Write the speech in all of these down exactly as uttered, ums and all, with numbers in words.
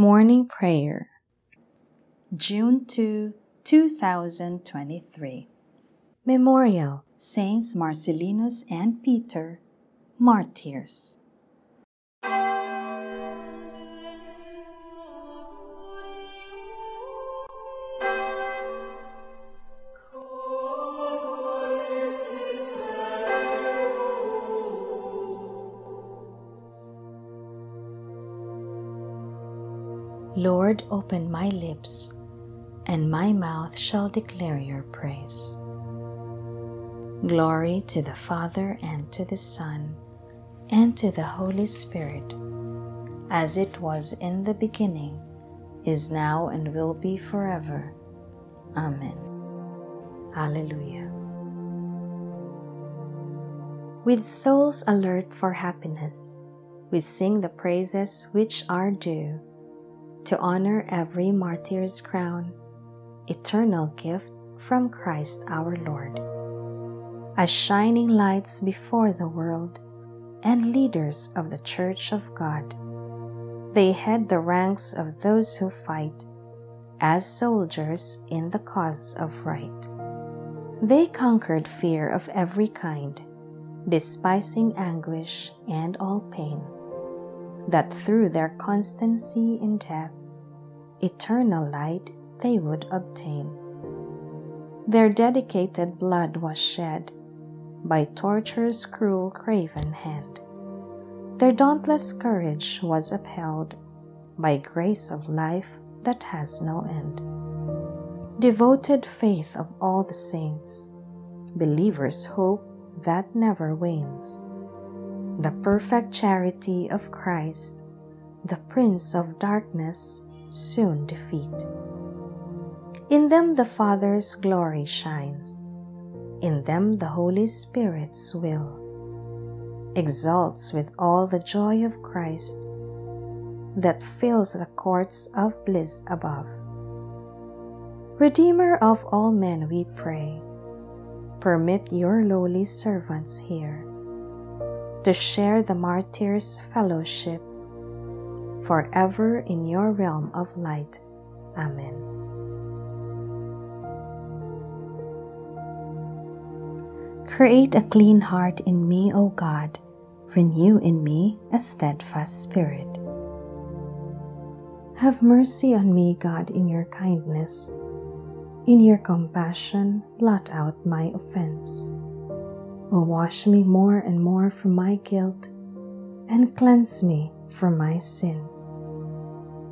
Morning Prayer, June second, two thousand twenty-three. Memorial, Saints Marcellinus and Peter, Martyrs. Lord, open my lips, and my mouth shall declare your praise. Glory to the Father, and to the Son, and to the Holy Spirit, as it was in the beginning, is now, and will be forever. Amen. Alleluia. With souls alert for happiness, we sing the praises which are due to honor every martyr's crown, eternal gift from Christ our Lord. As shining lights before the world and leaders of the Church of God, they head the ranks of those who fight as soldiers in the cause of right. They conquered fear of every kind, despising anguish and all pain, that through their constancy in death, eternal light they would obtain. Their dedicated blood was shed by torture's cruel craven hand. Their dauntless courage was upheld by grace of life that has no end. Devoted faith of all the saints, believers' hope that never wanes. The perfect charity of Christ, the Prince of Darkness, soon defeat. In them the Father's glory shines, in them the Holy Spirit's will exalts with all the joy of Christ that fills the courts of bliss above. Redeemer of all men, we pray, permit your lowly servants here to share the martyrs' fellowship forever in your realm of light. Amen. Create a clean heart in me, O God. Renew in me a steadfast spirit. Have mercy on me, God, in your kindness. In your compassion, blot out my offense. O wash me more and more from my guilt, and cleanse me from my sin.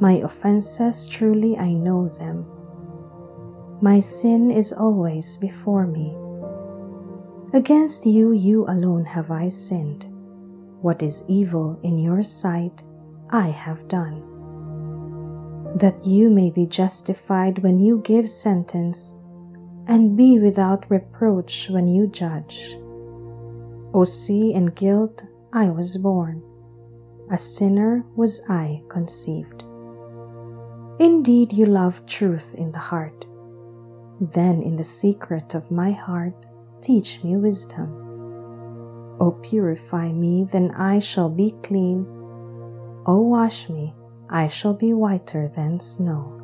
My offenses, truly I know them. My sin is always before me. Against you, you alone have I sinned. What is evil in your sight, I have done. That you may be justified when you give sentence, and be without reproach when you judge. O sea and guilt, I was born, a sinner was I conceived. Indeed you love truth in the heart, then in the secret of my heart teach me wisdom. O purify me, then I shall be clean. O wash me, I shall be whiter than snow.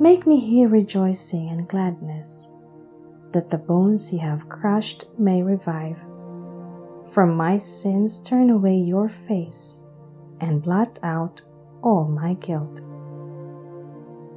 Make me hear rejoicing and gladness, that the bones you have crushed may revive. From my sins turn away your face, and blot out all my guilt.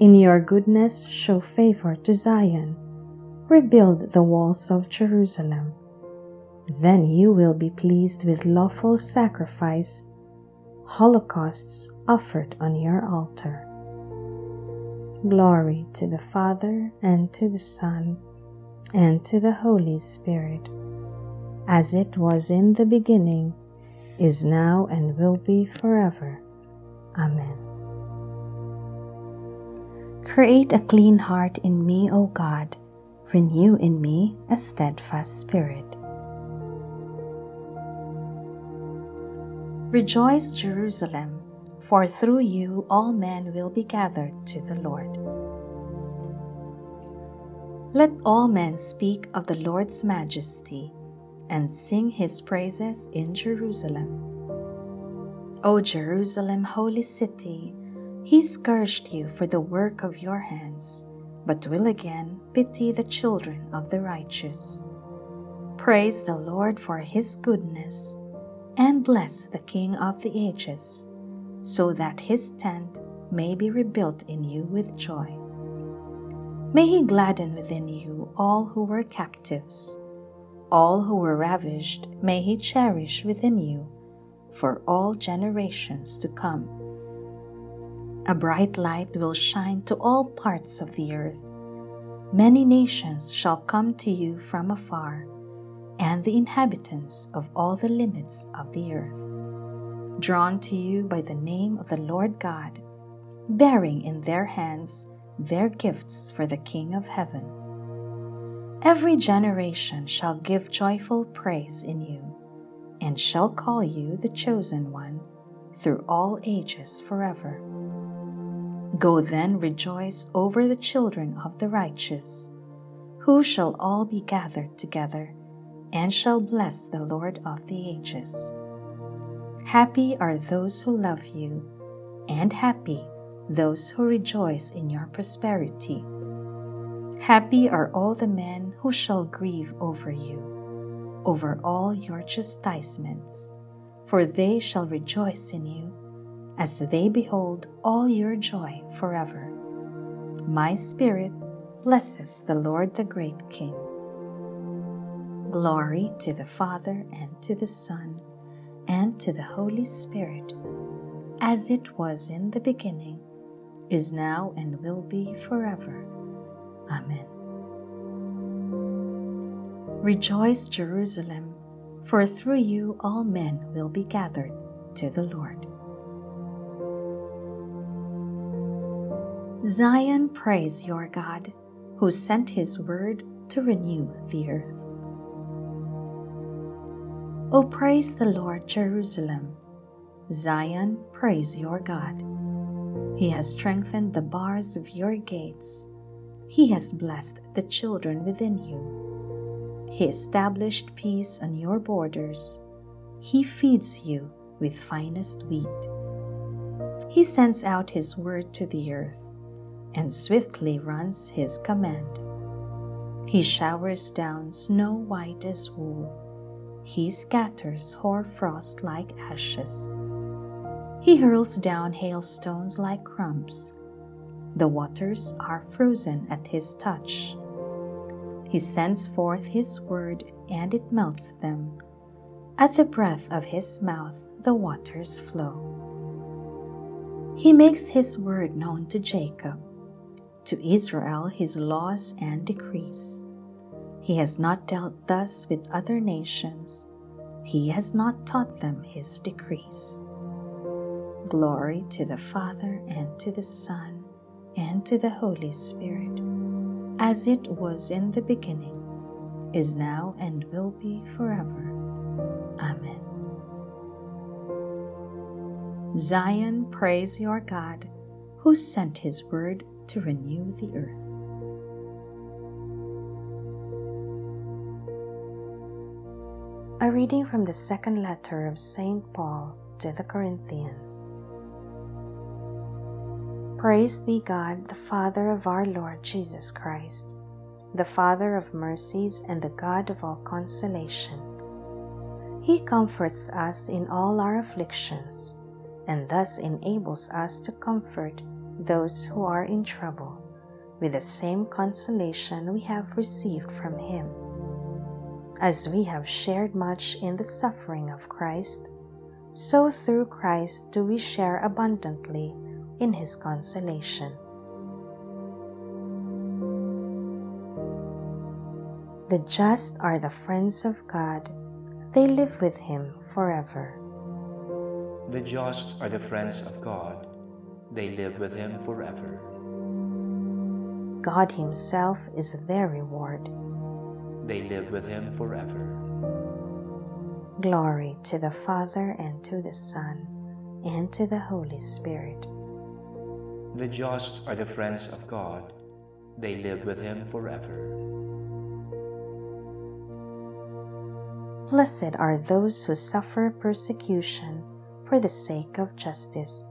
In your goodness show favor to Zion. Rebuild the walls of Jerusalem. Then you will be pleased with lawful sacrifice, holocausts offered on your altar. Glory to the Father, and to the Son, and to the Holy Spirit, as it was in the beginning, is now, and will be forever. Amen. Create a clean heart in me, O God. Renew in me a steadfast spirit. Rejoice, Jerusalem, for through you all men will be gathered to the Lord. Let all men speak of the Lord's majesty, and sing his praises in Jerusalem. O Jerusalem, holy city, he scourged you for the work of your hands, but will again pity the children of the righteous. Praise the Lord for his goodness, and bless the King of the ages, so that his tent may be rebuilt in you with joy. May he gladden within you all who were captives. All who were ravished may he cherish within you, for all generations to come. A bright light will shine to all parts of the earth. Many nations shall come to you from afar, and the inhabitants of all the limits of the earth, drawn to you by the name of the Lord God, bearing in their hands their gifts for the King of heaven. Every generation shall give joyful praise in you, and shall call you the chosen one through all ages forever. Go then, rejoice over the children of the righteous, who shall all be gathered together, and shall bless the Lord of the ages. Happy are those who love you, and happy those who rejoice in your prosperity. Happy are all the men who shall grieve over you, over all your chastisements, for they shall rejoice in you, as they behold all your joy forever. My spirit blesses the Lord the great King. Glory to the Father, and to the Son, and to the Holy Spirit, as it was in the beginning, is now, and will be forever. Amen. Rejoice, Jerusalem, for through you all men will be gathered to the Lord. Zion, praise your God, who sent his word to renew the earth. O praise the Lord, Jerusalem. Zion, praise your God. He has strengthened the bars of your gates. He has blessed the children within you. He established peace on your borders. He feeds you with finest wheat. He sends out his word to the earth, and swiftly runs his command. He showers down snow white as wool. He scatters hoarfrost like ashes. He hurls down hailstones like crumbs. The waters are frozen at his touch. He sends forth his word, and it melts them. At the breath of his mouth, the waters flow. He makes his word known to Jacob, to Israel his laws and decrees. He has not dealt thus with other nations. He has not taught them his decrees. Glory to the Father, and to the Son, and to the Holy Spirit, as it was in the beginning, is now, and will be forever. Amen. Zion, praise your God, who sent his word to renew the earth. A reading from the second letter of Saint Paul to the Corinthians. Praised be God, the Father of our Lord Jesus Christ, the Father of mercies and the God of all consolation. He comforts us in all our afflictions, and thus enables us to comfort those who are in trouble with the same consolation we have received from Him. As we have shared much in the suffering of Christ, so through Christ do we share abundantly in His consolation. The just are the friends of God. They live with Him forever. The just are the friends of God. They live with Him forever. God Himself is their reward. They live with Him forever. Glory to the Father, and to the Son, and to the Holy Spirit. The just are the friends of God. They live with Him forever. Blessed are those who suffer persecution for the sake of justice.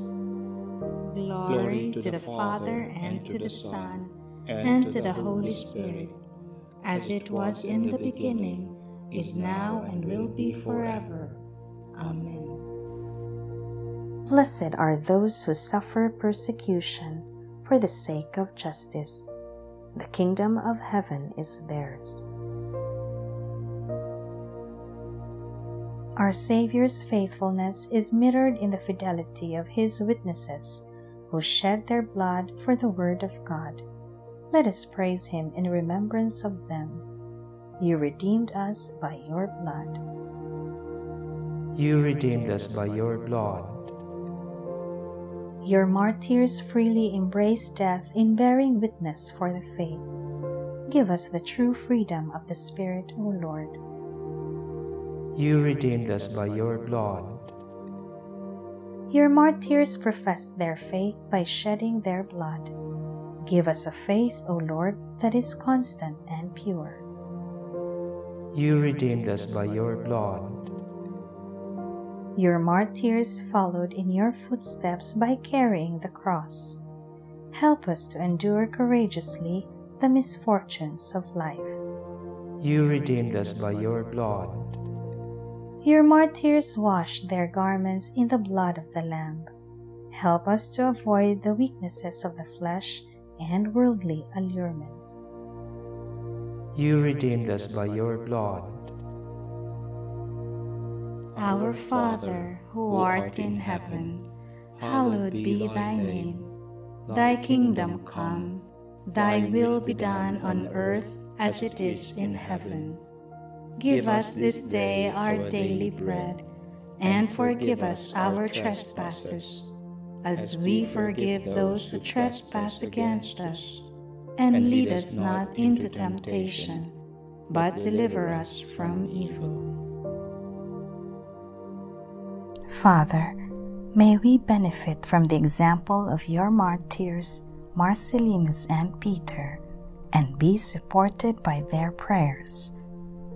Glory to the Father, and to the Son, and to the Holy Spirit, as it was in the beginning, is now, and will be forever. Amen. Blessed are those who suffer persecution for the sake of justice. The kingdom of heaven is theirs. Our Savior's faithfulness is mirrored in the fidelity of His witnesses, who shed their blood for the word of God. Let us praise Him in remembrance of them. You redeemed us by your blood. You redeemed us by your blood. Your martyrs freely embraced death in bearing witness for the faith. Give us the true freedom of the Spirit, O Lord. You redeemed us by your blood. Your martyrs professed their faith by shedding their blood. Give us a faith, O Lord, that is constant and pure. You redeemed us by your blood. Your martyrs followed in your footsteps by carrying the cross. Help us to endure courageously the misfortunes of life. You redeemed us by your blood. Your martyrs washed their garments in the blood of the Lamb. Help us to avoid the weaknesses of the flesh and worldly allurements. You redeemed us by your blood. Our Father, who art in heaven, hallowed be thy name. Thy kingdom come, thy will be done on earth as it is in heaven. Give us this day our daily bread, and forgive us our trespasses, as we forgive those who trespass against us. And lead us not into temptation, but deliver us from evil. Father, may we benefit from the example of your martyrs, Marcellinus and Peter, and be supported by their prayers.